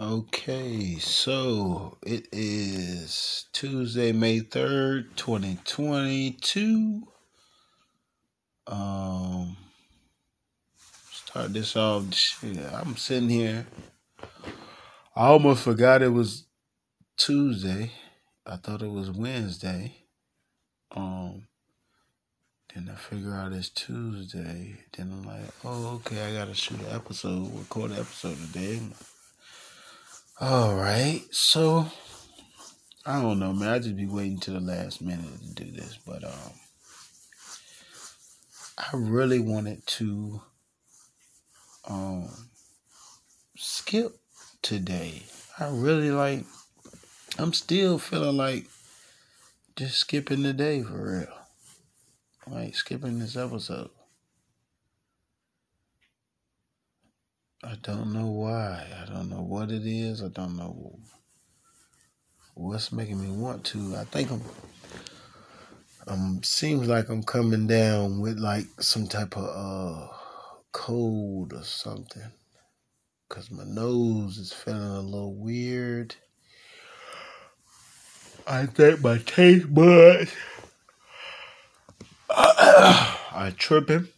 Okay, so it is Tuesday, May 3rd, 2022. Start this off. I'm sitting here. I almost forgot it was Tuesday. I thought it was Wednesday. Then I figure out it's Tuesday. Then I'm like, oh, okay, I gotta shoot an episode, record an episode today. All right, so I don't know, man. I just be waiting till the last minute to do this, but I really wanted to skip today. I really I'm still feeling like just skipping the day for real, like skipping this episode. I don't know why. I don't know what it is. I don't know what's making me want to. I think I'm seems like I'm coming down with like some type of cold or something, because my nose is feeling a little weird. I think my taste buds are tripping.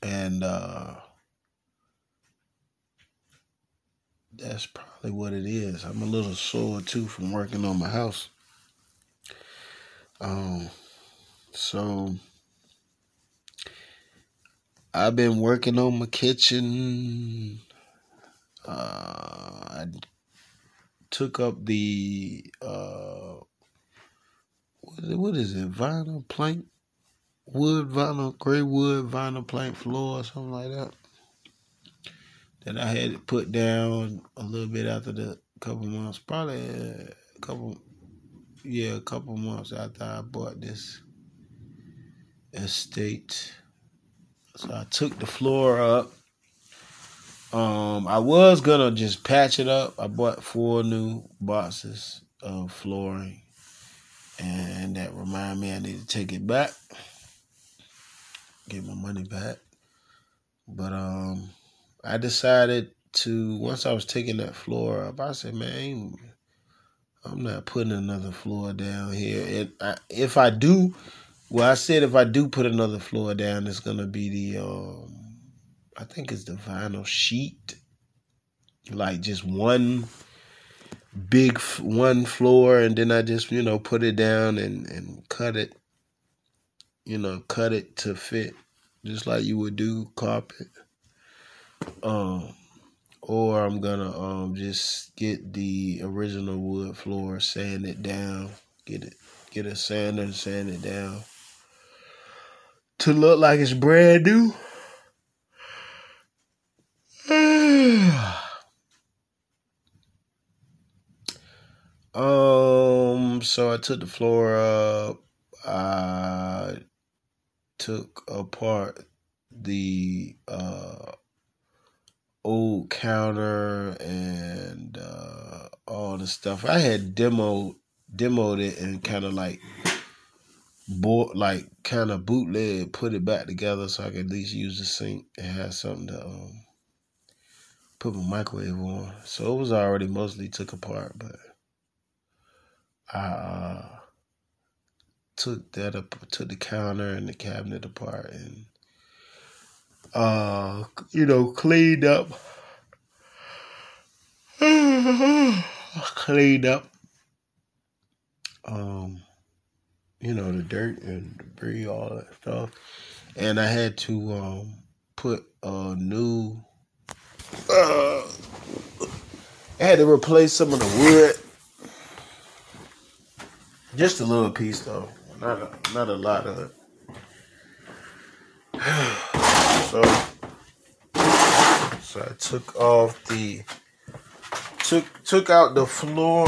And that's probably what it is. I'm a little sore too from working on my house. So I've been working on my kitchen. I took up the what is it? Vinyl plank? Gray wood vinyl plank floor or something like that I had put down a little bit after the couple months after I bought this estate. So I took the floor up. I was gonna just patch it up. I bought 4 new boxes of flooring, and that reminded me I need to take it back. Get my money back. But I decided to, once I was taking that floor up, I said, man, I'm not putting another floor down here. If I do put another floor down, it's going to be the, I think it's the vinyl sheet. Like just one floor, and then I just, put it down and cut it. Cut it to fit, just like you would do carpet. Or I'm gonna just get the original wood floor, sand it down, get a sander and sand it down to look like it's brand new. So I took the floor up. I took apart the old counter and all the stuff. I had demoed it and kind of bootleg, put it back together so I could at least use the sink and have something to put my microwave on. So it was already mostly took apart, but I took that up, took the counter and the cabinet apart, and cleaned up the dirt and debris, all that stuff. And I had to I had to replace some of the wood, just a little piece though. Not a lot of it. So I took out the floor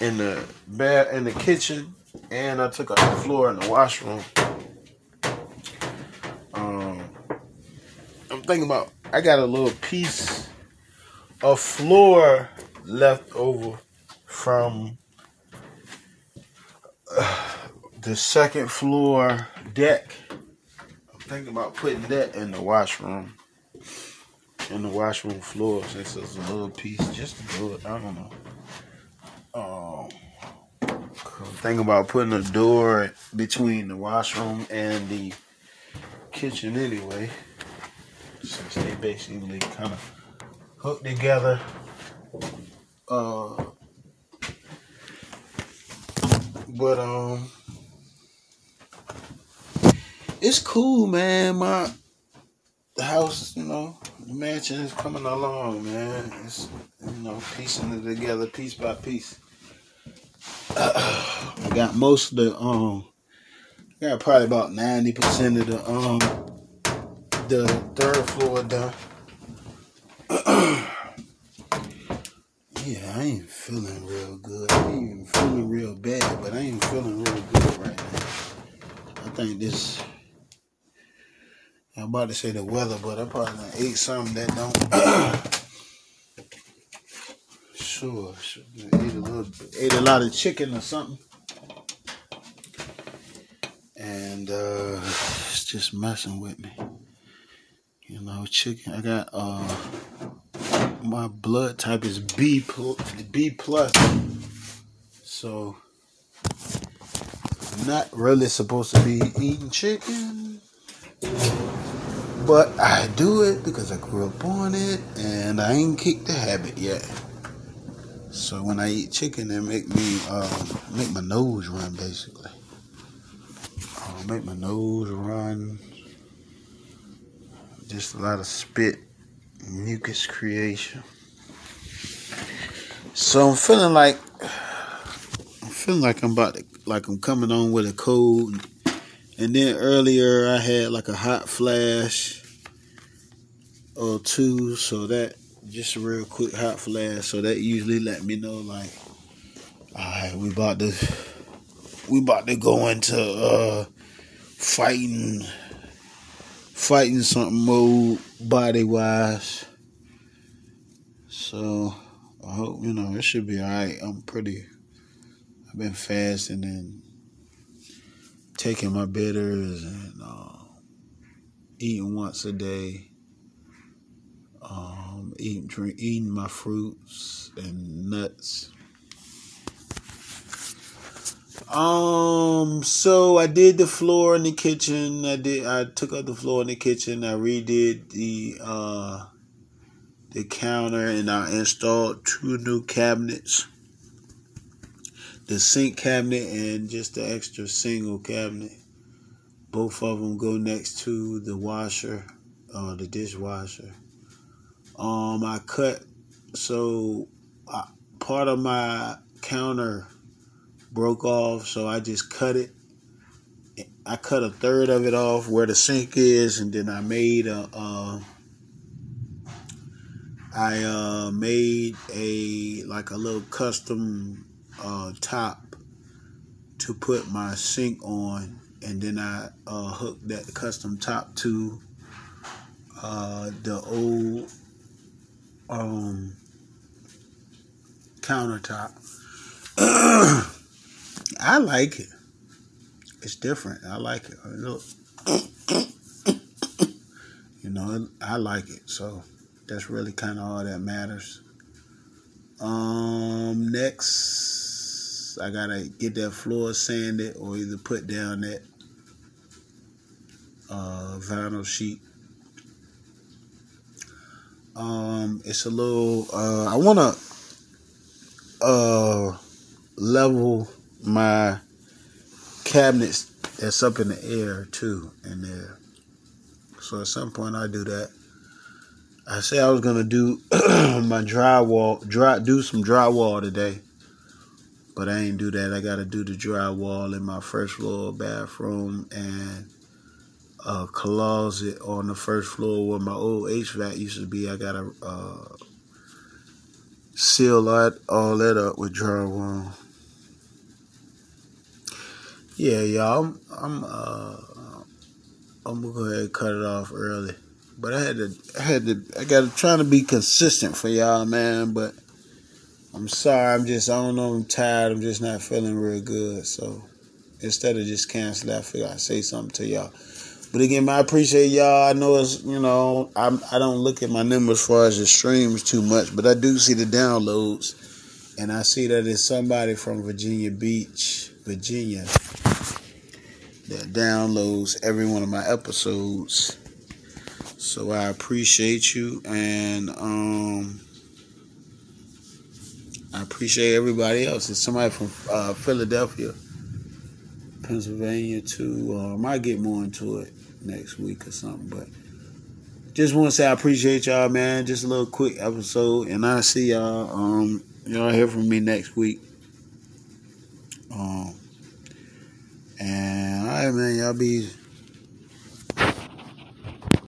in the kitchen, and I took out the floor in the washroom. I'm thinking about, I got a little piece of floor left over from the second floor deck. I'm thinking about putting that in the washroom. on the washroom floor. It's just a little piece, just to do it. I don't know. Think about putting a door between the washroom and the kitchen anyway, since they basically kind of hooked together. But it's cool, man. The house, the mansion is coming along, man. It's, piecing it together piece by piece. I got most of the, got probably about 90% of the third floor done. Yeah, I ain't feeling real good. I ain't even feeling real bad, but I ain't feeling real good right now. I think I'm about to say the weather, but I probably done ate something that don't. Sure, ate a lot of chicken or something, and it's just messing with me. Chicken. I got my blood type is B plus, so I'm not really supposed to be eating chicken. But I do it because I grew up on it, and I ain't kicked the habit yet. So when I eat chicken, it make me make my nose run, basically. Make my nose run. Just a lot of spit, mucus creation. So I'm feeling like I'm coming on with a cold. And then earlier I had like a hot flash or two, so that just a real quick hot flash. So that usually let me know like, all right, we about to go into fighting something more body wise. So I hope it should be all right. I've been fasting and taking my bitters and eating once a day, eating my fruits and nuts. So I did the floor in the kitchen. I took out the floor in the kitchen. I redid the counter, and I installed 2 new cabinets. The sink cabinet and just the extra single cabinet. Both of them go next to the washer, the dishwasher. I cut, so part of my counter broke off, so I just cut it. I cut a third of it off where the sink is, and then I made a little custom top to put my sink on, and then I hooked that custom top to the old countertop. I like it. It's different. I like it. Look, I like it. So that's really kind of all that matters. Next, I gotta get that floor sanded or either put down that vinyl sheet. It's a little. I wanna level my cabinets that's up in the air too in there. So at some point I do that. I said I was gonna do my drywall. Do some drywall today. But I ain't do that. I got to do the drywall in my first floor bathroom and a closet on the first floor where my old HVAC used to be. I got to seal all that up with drywall. Yeah, y'all. I'm gonna go ahead and cut it off early. But I got to try to be consistent for y'all, man. But I'm sorry, I don't know, I'm tired, I'm just not feeling real good, so instead of just canceling, I figure I'd say something to y'all. But again, I appreciate y'all. I know it's, you know, I don't look at my numbers as far as the streams too much, but I do see the downloads. And I see that it's somebody from Virginia Beach, Virginia, that downloads every one of my episodes. So I appreciate you, and I appreciate everybody else. It's somebody from Philadelphia, Pennsylvania too. I might get more into it next week or something, but just want to say I appreciate y'all, man. Just a little quick episode, and I'll see y'all. Y'all hear from me next week. And all right, man, y'all be easy.